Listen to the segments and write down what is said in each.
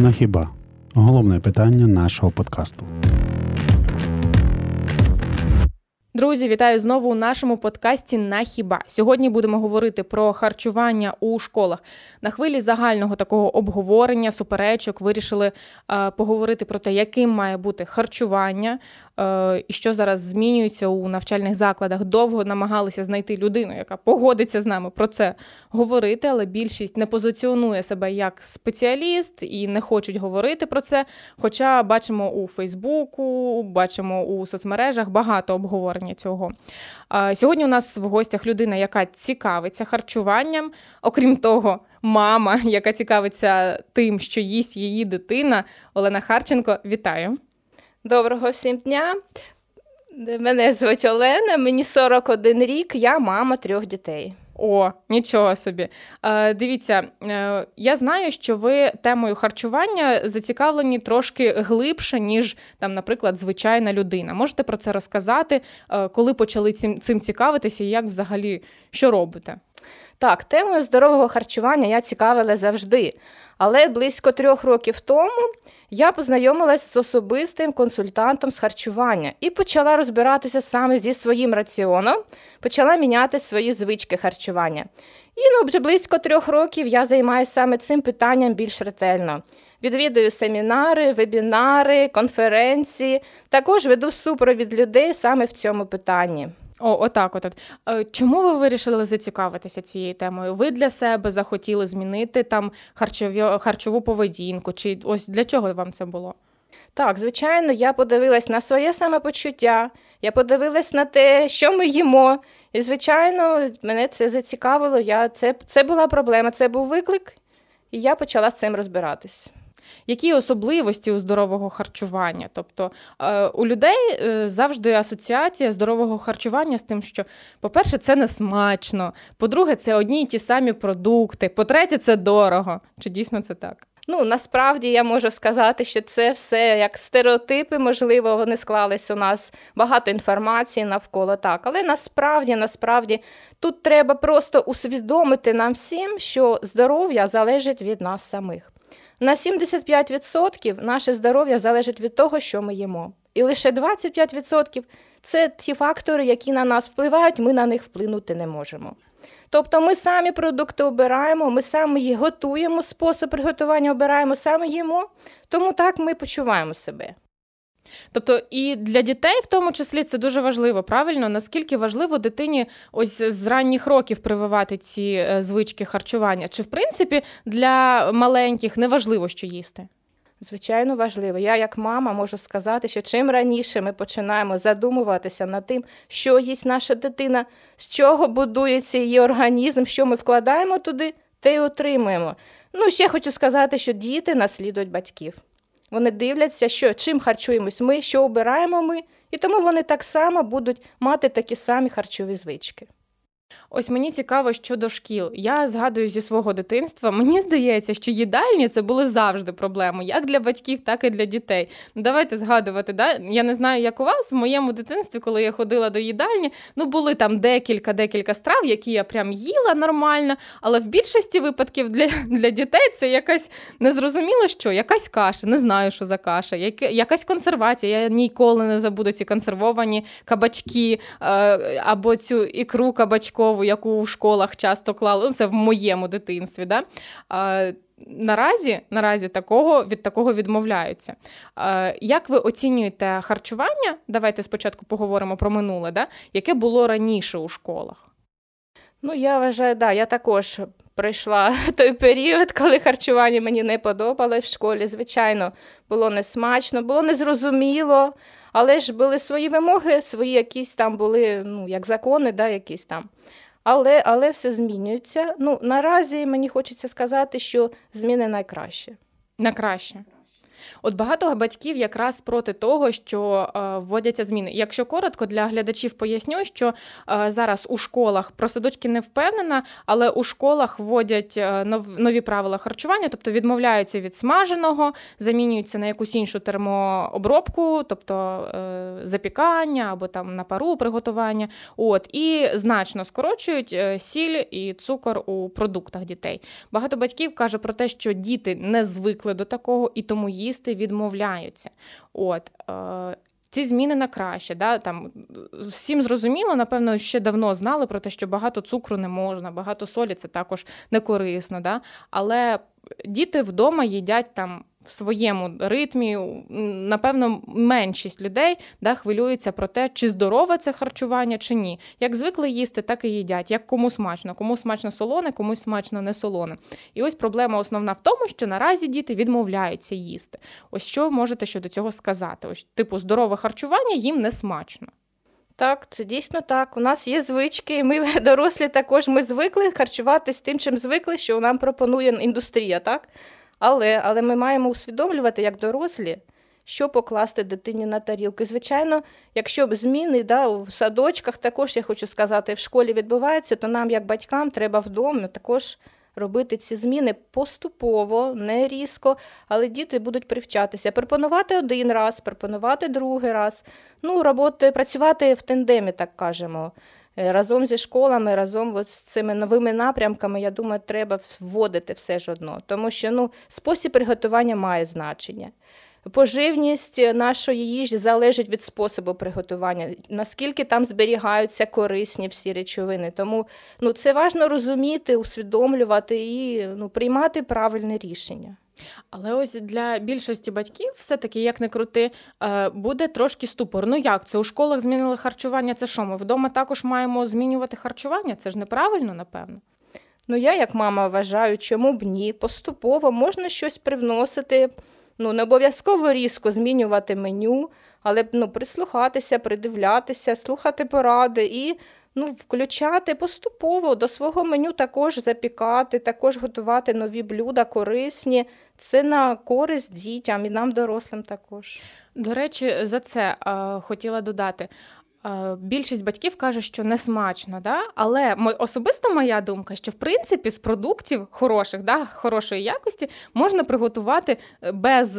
Нахіба – головне питання нашого подкасту. Друзі, вітаю знову у нашому подкасті «Нахіба». Сьогодні будемо говорити про харчування у школах. На хвилі загального такого обговорення, суперечок вирішили поговорити про те, яким має бути харчування і що зараз змінюється у навчальних закладах. Довго намагалися знайти людину, яка погодиться з нами про це говорити, але більшість не позиціонує себе як спеціаліст і не хочуть говорити про це. Хоча бачимо у Фейсбуку, бачимо у соцмережах багато обговорень цього. Сьогодні у нас в гостях людина, яка цікавиться харчуванням. Окрім того, мама, яка цікавиться тим, що їсть її дитина. Олена Харченко, вітаю. Доброго всім дня. Мене звуть Олена, мені 41 рік, я мама 3 дітей. О, нічого собі. Дивіться, я знаю, що ви темою харчування зацікавлені трошки глибше, ніж, там, наприклад, звичайна людина. Можете про це розказати, коли почали цим цікавитися і як взагалі, що робите? Так, темою здорового харчування я цікавила завжди, але близько 3 років тому я познайомилась з особистим консультантом з харчування і почала розбиратися саме зі своїм раціоном, почала міняти свої звички харчування. І вже близько 3 років я займаюся саме цим питанням більш ретельно. Відвідую семінари, вебінари, конференції, також веду супровід людей саме в цьому питанні. Отак. Чому ви вирішили зацікавитися цією темою? Ви для себе захотіли змінити там харчову поведінку? Чи ось для чого вам це було? Так, звичайно, я подивилась на своє самопочуття, я подивилась на те, що ми їмо. І, звичайно, мене це зацікавило, це була проблема, це був виклик, і я почала з цим розбиратись. Які особливості у здорового харчування? Тобто у людей завжди асоціація здорового харчування з тим, що, по-перше, це не смачно, по-друге, це одні й ті самі продукти, по-третє, це дорого. Чи дійсно це так? Насправді я можу сказати, що це все як стереотипи, можливо, вони склались у нас, багато інформації навколо, так. Але насправді, тут треба просто усвідомити нам всім, що здоров'я залежить від нас самих. На 75% наше здоров'я залежить від того, що ми їмо. І лише 25% – це ті фактори, які на нас впливають, ми на них вплинути не можемо. Тобто ми самі продукти обираємо, ми самі їх готуємо, спосіб приготування обираємо, самі їмо, тому так ми почуваємо себе. Тобто і для дітей в тому числі це дуже важливо, правильно? Наскільки важливо дитині ось з ранніх років прививати ці звички харчування? Чи в принципі для маленьких не важливо, що їсти? Звичайно, важливо. Я як мама можу сказати, що чим раніше ми починаємо задумуватися над тим, що їсть наша дитина, з чого будується її організм, що ми вкладаємо туди, те й отримуємо. Ще хочу сказати, що діти наслідують батьків. Вони дивляться, чим харчуємось ми, що обираємо ми, і тому вони так само будуть мати такі самі харчові звички. Ось мені цікаво щодо шкіл. Я згадую зі свого дитинства, мені здається, що їдальні – це були завжди проблеми, як для батьків, так і для дітей. Давайте згадувати, да? Я не знаю, як у вас, в моєму дитинстві, коли я ходила до їдальні, були там декілька страв, які я прям їла нормально, але в більшості випадків для дітей це якась незрозуміло що, якась каша, не знаю, що за каша, якась консервація, я ніколи не забуду ці консервовані кабачки або цю ікру кабачку, яку в школах часто клали, це в моєму дитинстві, да? Наразі від такого відмовляються. Як ви оцінюєте харчування? Давайте спочатку поговоримо про минуле, да? Яке було раніше у школах? Я вважаю, да, я також пройшла той період, коли харчування мені не подобалось в школі. Звичайно, було несмачно, було незрозуміло, але ж були свої вимоги, свої якісь там були, як закони, да, якісь там. Але все змінюється. Наразі мені хочеться сказати, що зміни на краще. От багато батьків якраз проти того, що вводяться зміни. Якщо коротко, для глядачів поясню, що зараз у школах, про садочки не впевнена, але у школах вводять нові правила харчування, тобто відмовляються від смаженого, замінюються на якусь іншу термообробку, тобто запікання або там на пару приготування. От, і значно скорочують сіль і цукор у продуктах дітей. Багато батьків каже про те, що діти не звикли до такого і тому їсти відмовляються. От, ці зміни на краще. Да? Там, всім зрозуміло, напевно, ще давно знали про те, що багато цукру не можна, багато солі – це також не корисно. Да? Але діти вдома їдять там в своєму ритмі, напевно, меншість людей хвилюється про те, чи здорове це харчування, чи ні. Як звикли їсти, так і їдять. Як кому смачно солоне, комусь смачно не солоне. І ось проблема основна в тому, що наразі діти відмовляються їсти. Ось що можете щодо цього сказати? Ось, типу, здорове харчування їм не смачно. Так, це дійсно так. У нас є звички, і ми, дорослі, також ми звикли харчуватись тим, чим звикли, що нам пропонує індустрія, так? Але ми маємо усвідомлювати, як дорослі, що покласти дитині на тарілку. І, звичайно, якщо б зміни в садочках також, я хочу сказати, в школі відбуваються, то нам, як батькам, треба вдома також робити ці зміни поступово, не різко, але діти будуть привчатися. Пропонувати один раз, пропонувати другий раз, працювати в тандемі, так кажемо. Разом зі школами, разом з цими новими напрямками, я думаю, треба вводити все ж одно. Тому що спосіб приготування має значення. Поживність нашої їжі залежить від способу приготування, наскільки там зберігаються корисні всі речовини. Тому це важливо розуміти, усвідомлювати і приймати правильне рішення. Але ось для більшості батьків все-таки, як не крути, буде трошки ступор. Як це? У школах змінили харчування, це що? Ми вдома також маємо змінювати харчування? Це ж неправильно, напевно. Я, як мама, вважаю, чому б ні. Поступово можна щось привносити, не обов'язково різко змінювати меню, але прислухатися, придивлятися, слухати поради і включати поступово до свого меню, також запікати, також готувати нові блюда корисні. Це на користь дітям і нам, дорослим, також. До речі, за це хотіла додати. Більшість батьків каже, що несмачно, але особисто моя думка, що в принципі з продуктів хороших, хорошої якості можна приготувати без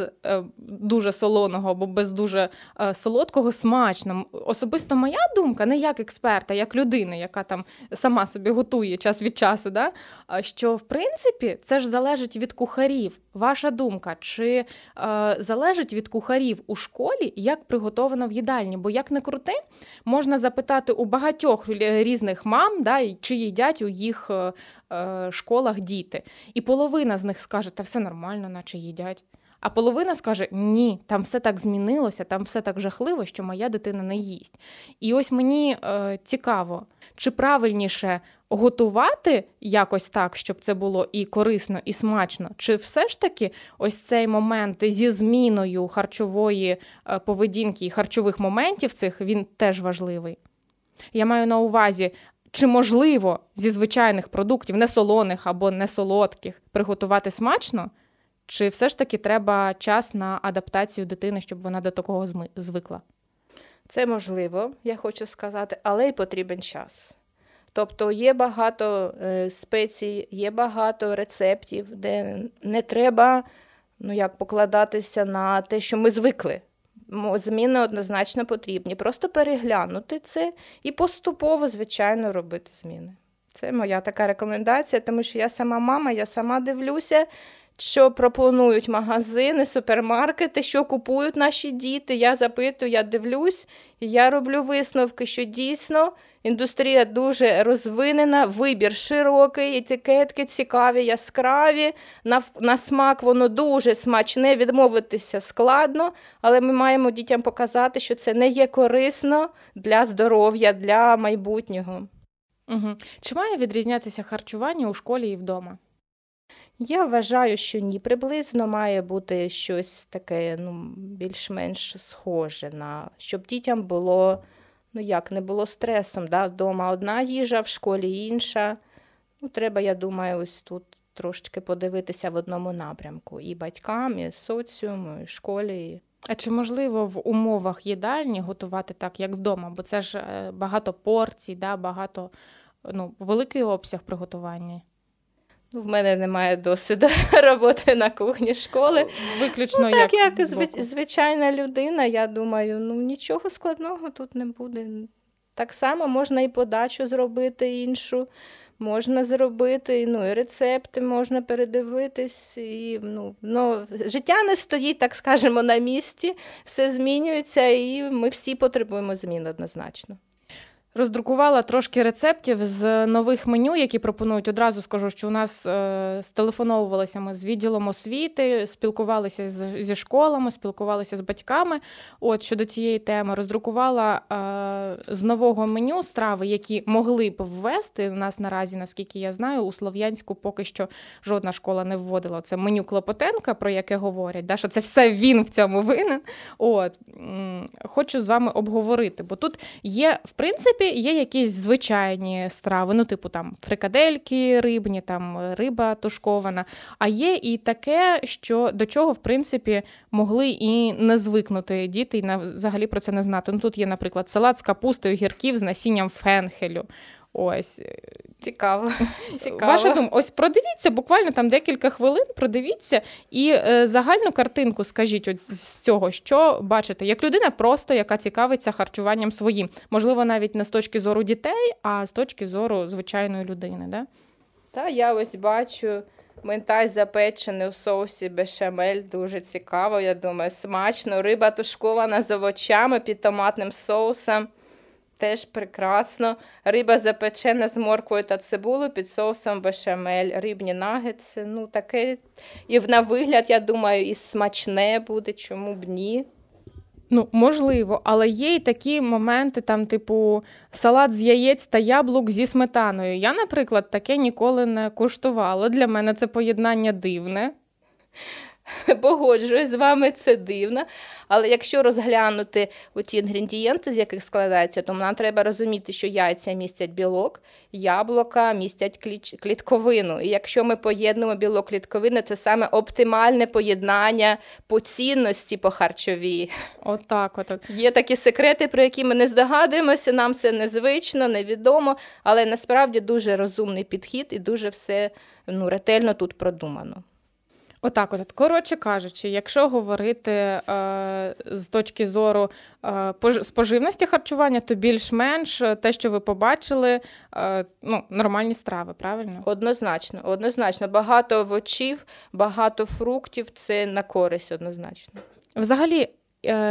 дуже солоного або без дуже солодкого смачно. Особисто моя думка, не як експерта, як людини, яка там сама собі готує час від часу, що в принципі це ж залежить від кухарів. Ваша думка, чи залежить від кухарів у школі, як приготовано в їдальні? Бо як не крути, можна запитати у багатьох різних мам, чи їдять у їх школах діти. І половина з них скаже, та все нормально, наче їдять. А половина скаже, ні, там все так змінилося, там все так жахливо, що моя дитина не їсть. І ось мені цікаво, чи правильніше готувати якось так, щоб це було і корисно, і смачно, чи все ж таки ось цей момент зі зміною харчової поведінки і харчових моментів цих, він теж важливий. Я маю на увазі, чи можливо зі звичайних продуктів, не солоних або не солодких, приготувати смачно? Чи все ж таки треба час на адаптацію дитини, щоб вона до такого звикла? Це можливо, я хочу сказати, але й потрібен час. Тобто є багато спецій, є багато рецептів, де не треба покладатися на те, що ми звикли. Зміни однозначно потрібні. Просто переглянути це і поступово, звичайно, робити зміни. Це моя така рекомендація, тому що я сама мама, я сама дивлюся, що пропонують магазини, супермаркети, що купують наші діти. Я запитую, я дивлюсь, і я роблю висновки, що дійсно індустрія дуже розвинена, вибір широкий, етикетки цікаві, яскраві, на смак воно дуже смачне, відмовитися складно, але ми маємо дітям показати, що це не є корисно для здоров'я, для майбутнього. Угу. Чи має відрізнятися харчування у школі і вдома? Я вважаю, що ні, приблизно має бути щось таке, більш-менш схоже на, щоб дітям було, не було стресом, вдома одна їжа, в школі інша. Треба, я думаю, ось тут трошечки подивитися в одному напрямку. І батькам, і соціуму, і школі. А чи можливо в умовах їдальні готувати так, як вдома? Бо це ж багато порцій, да, багато, великий обсяг приготування. В мене немає досвіду роботи на кухні школи. Виключно як звичайна людина, я думаю, нічого складного тут не буде. Так само можна і подачу зробити іншу, можна зробити, і рецепти можна передивитись. І, життя не стоїть, так скажемо, на місці, все змінюється, і ми всі потребуємо змін однозначно. Роздрукувала трошки рецептів з нових меню, які пропонують. Одразу скажу, що у нас стелефоновувалися ми з відділом освіти, спілкувалися зі школами, спілкувалися з батьками. От, щодо цієї теми, роздрукувала з нового меню страви, які могли б ввести. У нас наразі, наскільки я знаю, у Слов'янську поки що жодна школа не вводила. Це меню Клопотенка, про яке говорять, що це все він в цьому винен. От, хочу з вами обговорити, бо тут є, в принципі, є якісь звичайні страви, типу фрикадельки рибні, риба тушкована, а є і таке, що до чого, в принципі, могли і не звикнути діти, і взагалі про це не знати. Тут є, наприклад, салат з капустою, гірків з насінням фенхелю. Ось. Цікаво. Ваша думка, ось продивіться, буквально декілька хвилин продивіться і загальну картинку скажіть ось з цього, що бачите, як людина просто, яка цікавиться харчуванням своїм. Можливо, навіть не з точки зору дітей, а з точки зору звичайної людини, да? Та, я ось бачу минтай запечений у соусі бешамель, дуже цікаво, я думаю, смачно. Риба тушкована з овочами під томатним соусом. Теж прекрасно. Риба запечена з морквою та цибулею під соусом бешамель, рибні нагетси, таке. І на вигляд, я думаю, і смачне буде, чому б ні. Можливо, але є і такі моменти, типу салат з яєць та яблук зі сметаною. Я, наприклад, таке ніколи не куштувала. Для мене це поєднання дивне. Погоджуюсь з вами, це дивно, але якщо розглянути ті інгредієнти, з яких складається, то нам треба розуміти, що яйця містять білок, яблука містять клітковину. І якщо ми поєднуємо білок-клітковину, це саме оптимальне поєднання по цінності, по харчовій. Отак. Є такі секрети, про які ми не здогадуємося, нам це незвично, невідомо, але насправді дуже розумний підхід і дуже все ретельно тут продумано. Отак. Коротше кажучи, якщо говорити з точки зору споживності харчування, то більш-менш те, що ви побачили, нормальні страви, правильно? Однозначно. Багато овочів, багато фруктів – це на користь однозначно. Взагалі,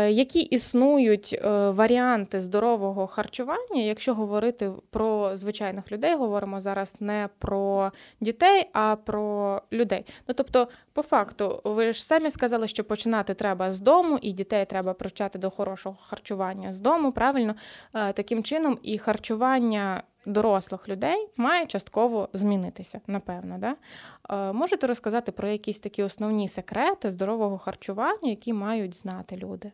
які існують варіанти здорового харчування, якщо говорити про звичайних людей, говоримо зараз не про дітей, а про людей. Тобто, по факту, ви ж самі сказали, що починати треба з дому, і дітей треба привчати до хорошого харчування з дому, правильно? Таким чином і харчування дорослих людей має частково змінитися, напевно, да? Можете розказати про якісь такі основні секрети здорового харчування, які мають знати люди?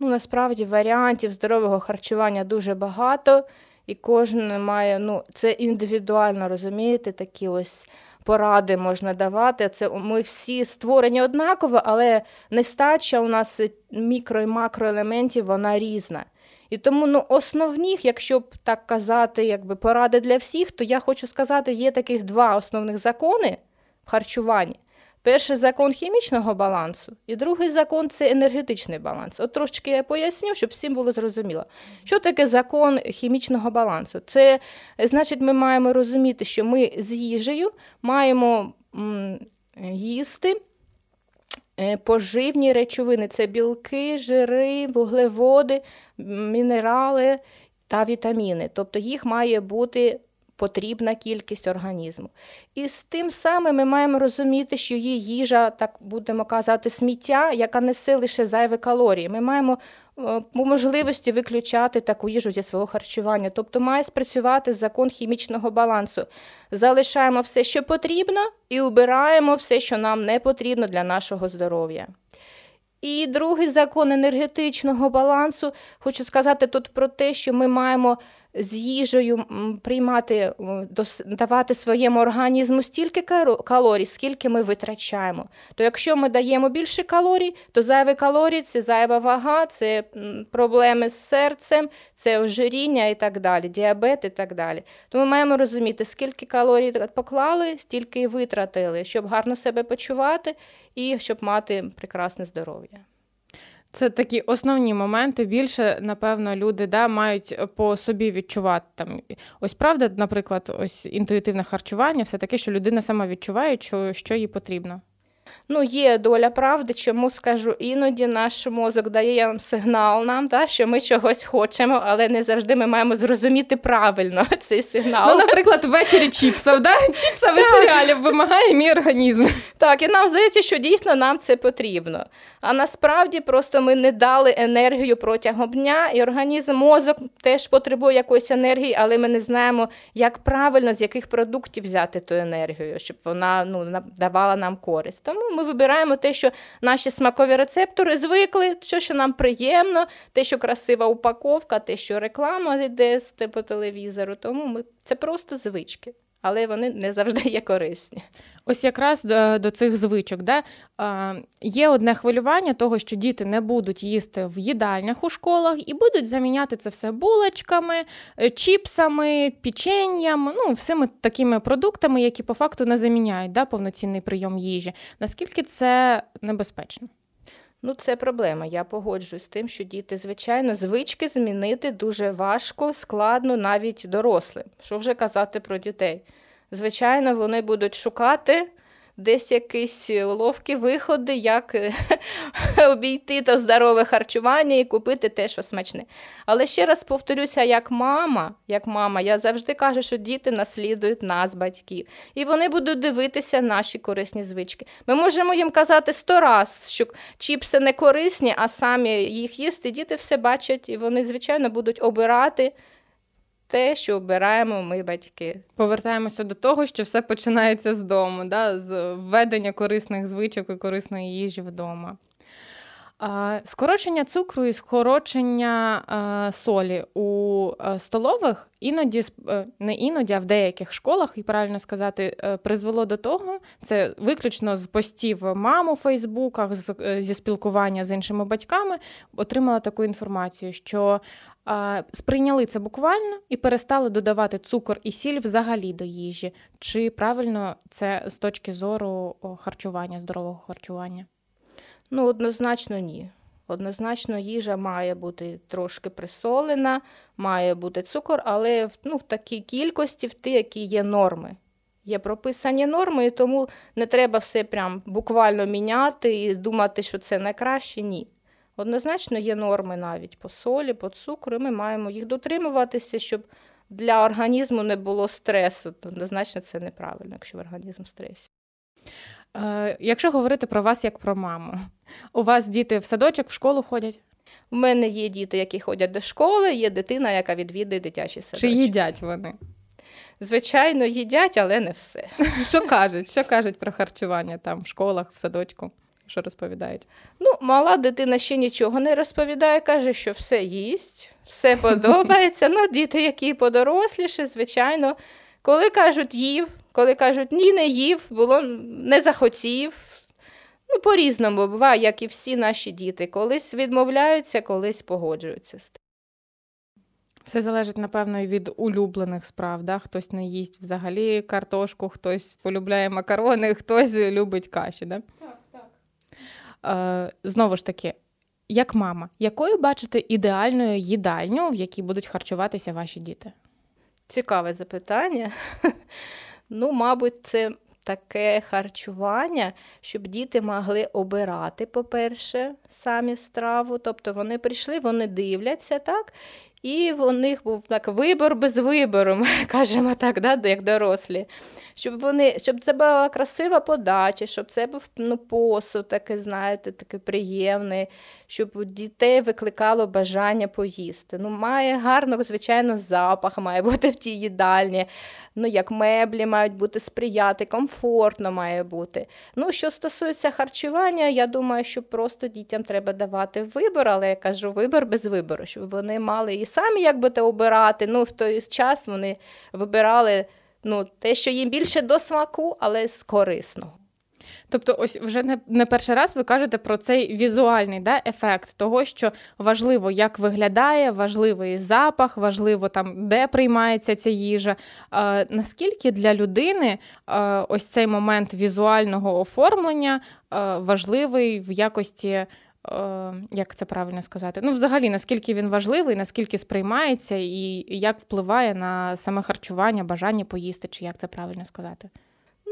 Насправді, варіантів здорового харчування дуже багато, і кожен має, це індивідуально, розумієте, такі ось поради можна давати. Це ми всі створені однаково, але нестача у нас мікро- і макроелементів, вона різна. І тому, основних, якщо б так казати, поради для всіх, то я хочу сказати, є таких два основних закони в харчуванні. Перший закон хімічного балансу і другий закон – це енергетичний баланс. От трошечки я поясню, щоб всім було зрозуміло. Що таке закон хімічного балансу? Це, значить, ми маємо розуміти, що ми з їжею маємо їсти поживні речовини – це білки, жири, вуглеводи, мінерали та вітаміни. Тобто їх має бути потрібна кількість організму. І з тим самим ми маємо розуміти, що є їжа, так будемо казати, сміття, яка несе лише зайві калорії. Ми маємо по можливості виключати таку їжу зі свого харчування. Тобто має спрацювати закон хімічного балансу. Залишаємо все, що потрібно, і убираємо все, що нам не потрібно для нашого здоров'я. І другий закон енергетичного балансу, хочу сказати тут про те, що ми маємо з їжею приймати, давати своєму організму стільки калорій, скільки ми витрачаємо. То якщо ми даємо більше калорій, то зайві калорії – це зайва вага, це проблеми з серцем, це ожиріння і так далі, діабет і так далі. Тому ми маємо розуміти, скільки калорій поклали, стільки і витратили, щоб гарно себе почувати і щоб мати прекрасне здоров'я. Це такі основні моменти. Більше, напевно, люди мають по собі відчувати. Ось правда, наприклад, ось інтуїтивне харчування, все таке, що людина сама відчуває, що їй потрібно. Є доля правди, чому скажу, іноді наш мозок дає нам сигнал, що ми чогось хочемо, але не завжди ми маємо зрозуміти правильно цей сигнал. Наприклад, ввечері чіпсів, чіпсів і серіалів вимагає мій організм. Так, і нам здається, що дійсно нам це потрібно. А насправді просто ми не дали енергію протягом дня, і мозок теж потребує якоїсь енергії, але ми не знаємо, як правильно, з яких продуктів взяти ту енергію, щоб вона давала нам користь. Тому ми вибираємо те, що наші смакові рецептори звикли, те, що нам приємно, те, що красива упаковка, те, що реклама йде по телевізору. Тому це просто звички, але вони не завжди є корисні. Ось якраз до цих звичок. Є одне хвилювання того, що діти не будуть їсти в їдальнях у школах і будуть заміняти це все булочками, чіпсами, печенням, всіми такими продуктами, які по факту не заміняють повноцінний прийом їжі. Наскільки це небезпечно? Це проблема. Я погоджуюсь з тим, що діти, звичайно, звички змінити дуже важко, складно навіть дорослим. Що вже казати про дітей? Звичайно, вони будуть шукати десь якісь ловкі виходи, як обійти то здорове харчування і купити те, що смачне. Але ще раз повторюся, як мама, я завжди кажу, що діти наслідують нас, батьків. І вони будуть дивитися наші корисні звички. Ми можемо їм казати 100 раз, що чіпси не корисні, а самі їх їсти. Діти все бачать, і вони, звичайно, будуть обирати те, що обираємо ми, батьки. Повертаємося до того, що все починається з дому, з введення корисних звичок і корисної їжі вдома. Скорочення цукру і скорочення солі у столових не іноді, а в деяких школах, і правильно сказати, призвело до того, це виключно з постів мам у Фейсбуках, зі спілкування з іншими батьками, отримала таку інформацію, що сприйняли це буквально і перестали додавати цукор і сіль взагалі до їжі. Чи правильно це з точки зору харчування, здорового харчування? Однозначно ні. Однозначно їжа має бути трошки присолена, має бути цукор, але в такій кількості, в ті, які є норми. Є прописані норми, і тому не треба все прям буквально міняти і думати, що це найкраще. Ні. Однозначно є норми навіть по солі, по цукру, і ми маємо їх дотримуватися, щоб для організму не було стресу. Однозначно це неправильно, якщо в організм в стресі. Якщо говорити про вас як про маму, у вас діти в садочок, в школу ходять? У мене є діти, які ходять до школи, є дитина, яка відвідує дитячий садочок. Чи їдять вони? Звичайно, їдять, але не все. Що кажуть про харчування там в школах, в садочку? Що розповідають? Мала дитина ще нічого не розповідає, каже, що все їсть, все подобається. Діти, які подоросліші, звичайно, коли кажуть «їв», коли кажуть «ні, не їв», було «не захотів». По-різному буває, як і всі наші діти. Колись відмовляються, колись погоджуються з тим. Все залежить, напевно, і від улюблених справ. Хтось не їсть взагалі картошку, хтось полюбляє макарони, хтось любить каші. Знову ж таки, як мама, якою бачите ідеальну їдальню, в якій будуть харчуватися ваші діти? Цікаве запитання. Мабуть, це таке харчування, щоб діти могли обирати, по-перше, самі страву. Тобто вони прийшли, вони дивляться, і в них був вибір без вибору, ми кажемо як дорослі. Щоб це була красива подача, щоб це був посуд, такий приємний, щоб у дітей викликало бажання поїсти. Має гарно, звичайно, запах має бути в тій їдальні. Як меблі мають бути сприяти, комфортно має бути. Що стосується харчування, я думаю, що просто дітям треба давати вибір, але я кажу, вибір без вибору, щоб вони мали і самі як би, обирати. Ну, в той час вони вибирали те, що їм більше до смаку, але з корисного. Тобто ось вже не перший раз ви кажете про цей візуальний ефект того, що важливо, як виглядає, важливий запах, важливо, там, де приймається ця їжа. Наскільки для людини ось цей момент візуального оформлення важливий в якості, як це правильно сказати, взагалі, наскільки він важливий, наскільки сприймається і як впливає на саме харчування, бажання поїсти, чи як це правильно сказати?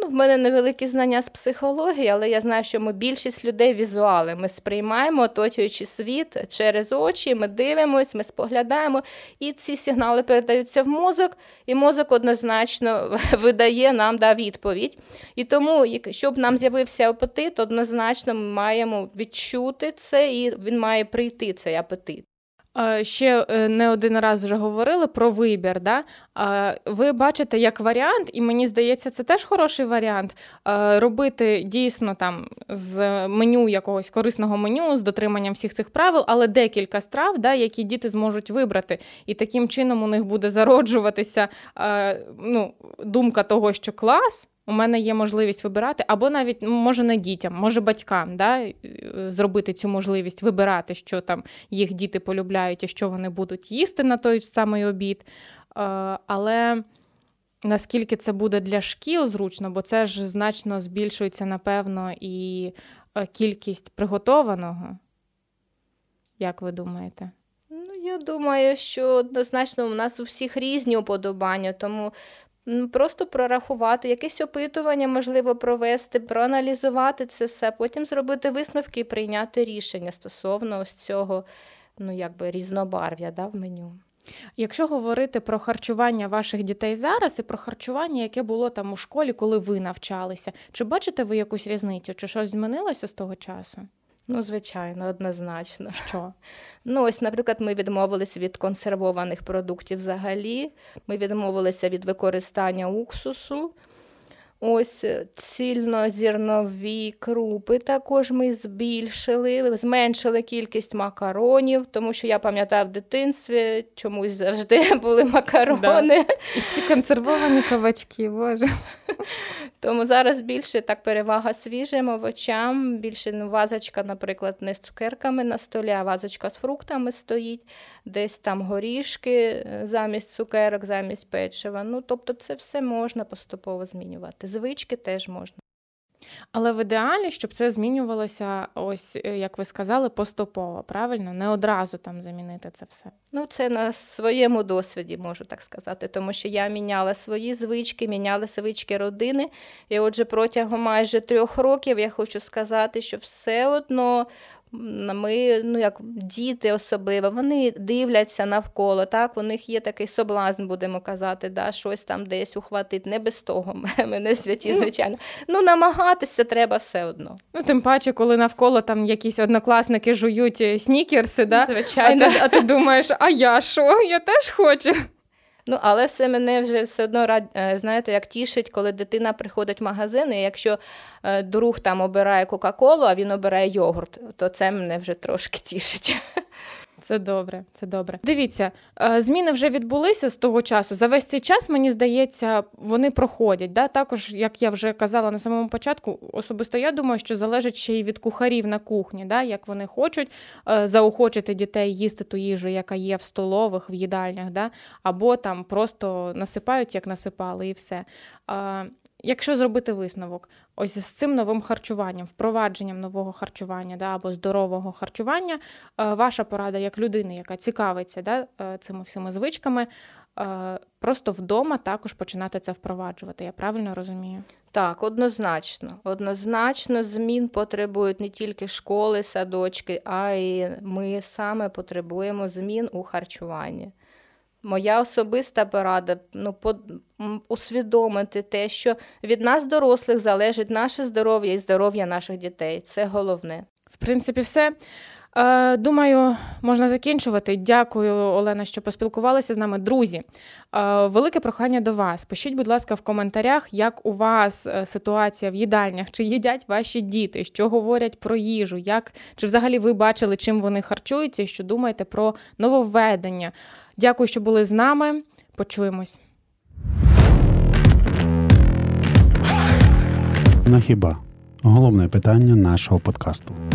В мене невеликі знання з психології, але я знаю, що ми більшість людей візуали. Ми сприймаємо оточуючий світ через очі, ми дивимося, ми споглядаємо, і ці сигнали передаються в мозок, і мозок однозначно видає нам відповідь. І тому, щоб нам з'явився апетит, однозначно ми маємо відчути це, і він має прийти, цей апетит. Ще не один раз вже говорили про вибір. Ви бачите як варіант, і мені здається, це теж хороший варіант, робити дійсно там з меню якогось корисного меню, з дотриманням всіх цих правил, але декілька страв, які діти зможуть вибрати. І таким чином у них буде зароджуватися думка того, що клас, у мене є можливість вибирати, або навіть, може, не дітям, може, батькам, зробити цю можливість вибирати, що там їх діти полюбляють і що вони будуть їсти на той самий обід. Але наскільки це буде для шкіл зручно, бо це ж значно збільшується, напевно, і кількість приготованого. Як ви думаєте? Я думаю, що однозначно у нас у всіх різні уподобання, тому просто прорахувати, якесь опитування можливо провести, проаналізувати це все, потім зробити висновки і прийняти рішення стосовно ось цього, різнобарв'я, в меню. Якщо говорити про харчування ваших дітей зараз і про харчування, яке було там у школі, коли ви навчалися, чи бачите ви якусь різницю, чи щось змінилося з того часу? Звичайно, однозначно. Що? Ось, наприклад, ми відмовилися від консервованих продуктів взагалі, ми відмовилися від використання уксусу, ось цільнозернові крупи також ми зменшили кількість макаронів, тому що я пам'ятаю в дитинстві, чомусь завжди були макарони. Да. І ці консервовані кабачки, боже. Тому зараз більше так перевага свіжим овочам, більше вазочка, наприклад, не з цукерками на столі, а вазочка з фруктами стоїть, десь там горішки замість цукерок, замість печива. Тобто це все можна поступово змінювати. Звички теж можна. Але в ідеалі, щоб це змінювалося, ось, як ви сказали, поступово, правильно? Не одразу там замінити це все. Це на своєму досвіді, можу так сказати, тому що я міняла свої звички, міняла звички родини, і отже протягом майже 3 років я хочу сказати, що все одно ми, як діти особливо, вони дивляться навколо, так, у них є такий соблазн, будемо казати, щось там десь ухватить, не без того, мене святі, звичайно. Намагатися треба все одно. Тим паче, коли навколо там якісь однокласники жують снікерси, звичайно. А ти думаєш, а я що? Я теж хочу. Але все мене вже все одно, знаєте, як тішить, коли дитина приходить в магазин, і якщо друг там обирає Кока-Колу, а він обирає йогурт, то це мене вже трошки тішить. Це добре. Дивіться, зміни вже відбулися з того часу. За весь цей час, мені здається, вони проходять. Також, як я вже казала на самому початку, особисто я думаю, що залежить ще й від кухарів на кухні, як вони хочуть заохочити дітей їсти ту їжу, яка є в столових, в їдальнях, або там просто насипають, як насипали, і все. Якщо зробити висновок, ось з цим новим харчуванням, впровадженням нового харчування або здорового харчування, ваша порада як людини, яка цікавиться цими всіми звичками, просто вдома також починати це впроваджувати. Я правильно розумію? Так, однозначно. Однозначно змін потребують не тільки школи, садочки, а й ми саме потребуємо змін у харчуванні. Моя особиста порада усвідомити те, що від нас, дорослих, залежить наше здоров'я і здоров'я наших дітей. Це головне. В принципі, все. Думаю, можна закінчувати. Дякую, Олена, що поспілкувалися з нами. Друзі, велике прохання до вас. Пишіть, будь ласка, в коментарях, як у вас ситуація в їдальнях, чи їдять ваші діти, що говорять про їжу, чи взагалі ви бачили, чим вони харчуються, і що думаєте про нововведення. Дякую, що були з нами. Почуємось. Нахіба? Головне питання нашого подкасту.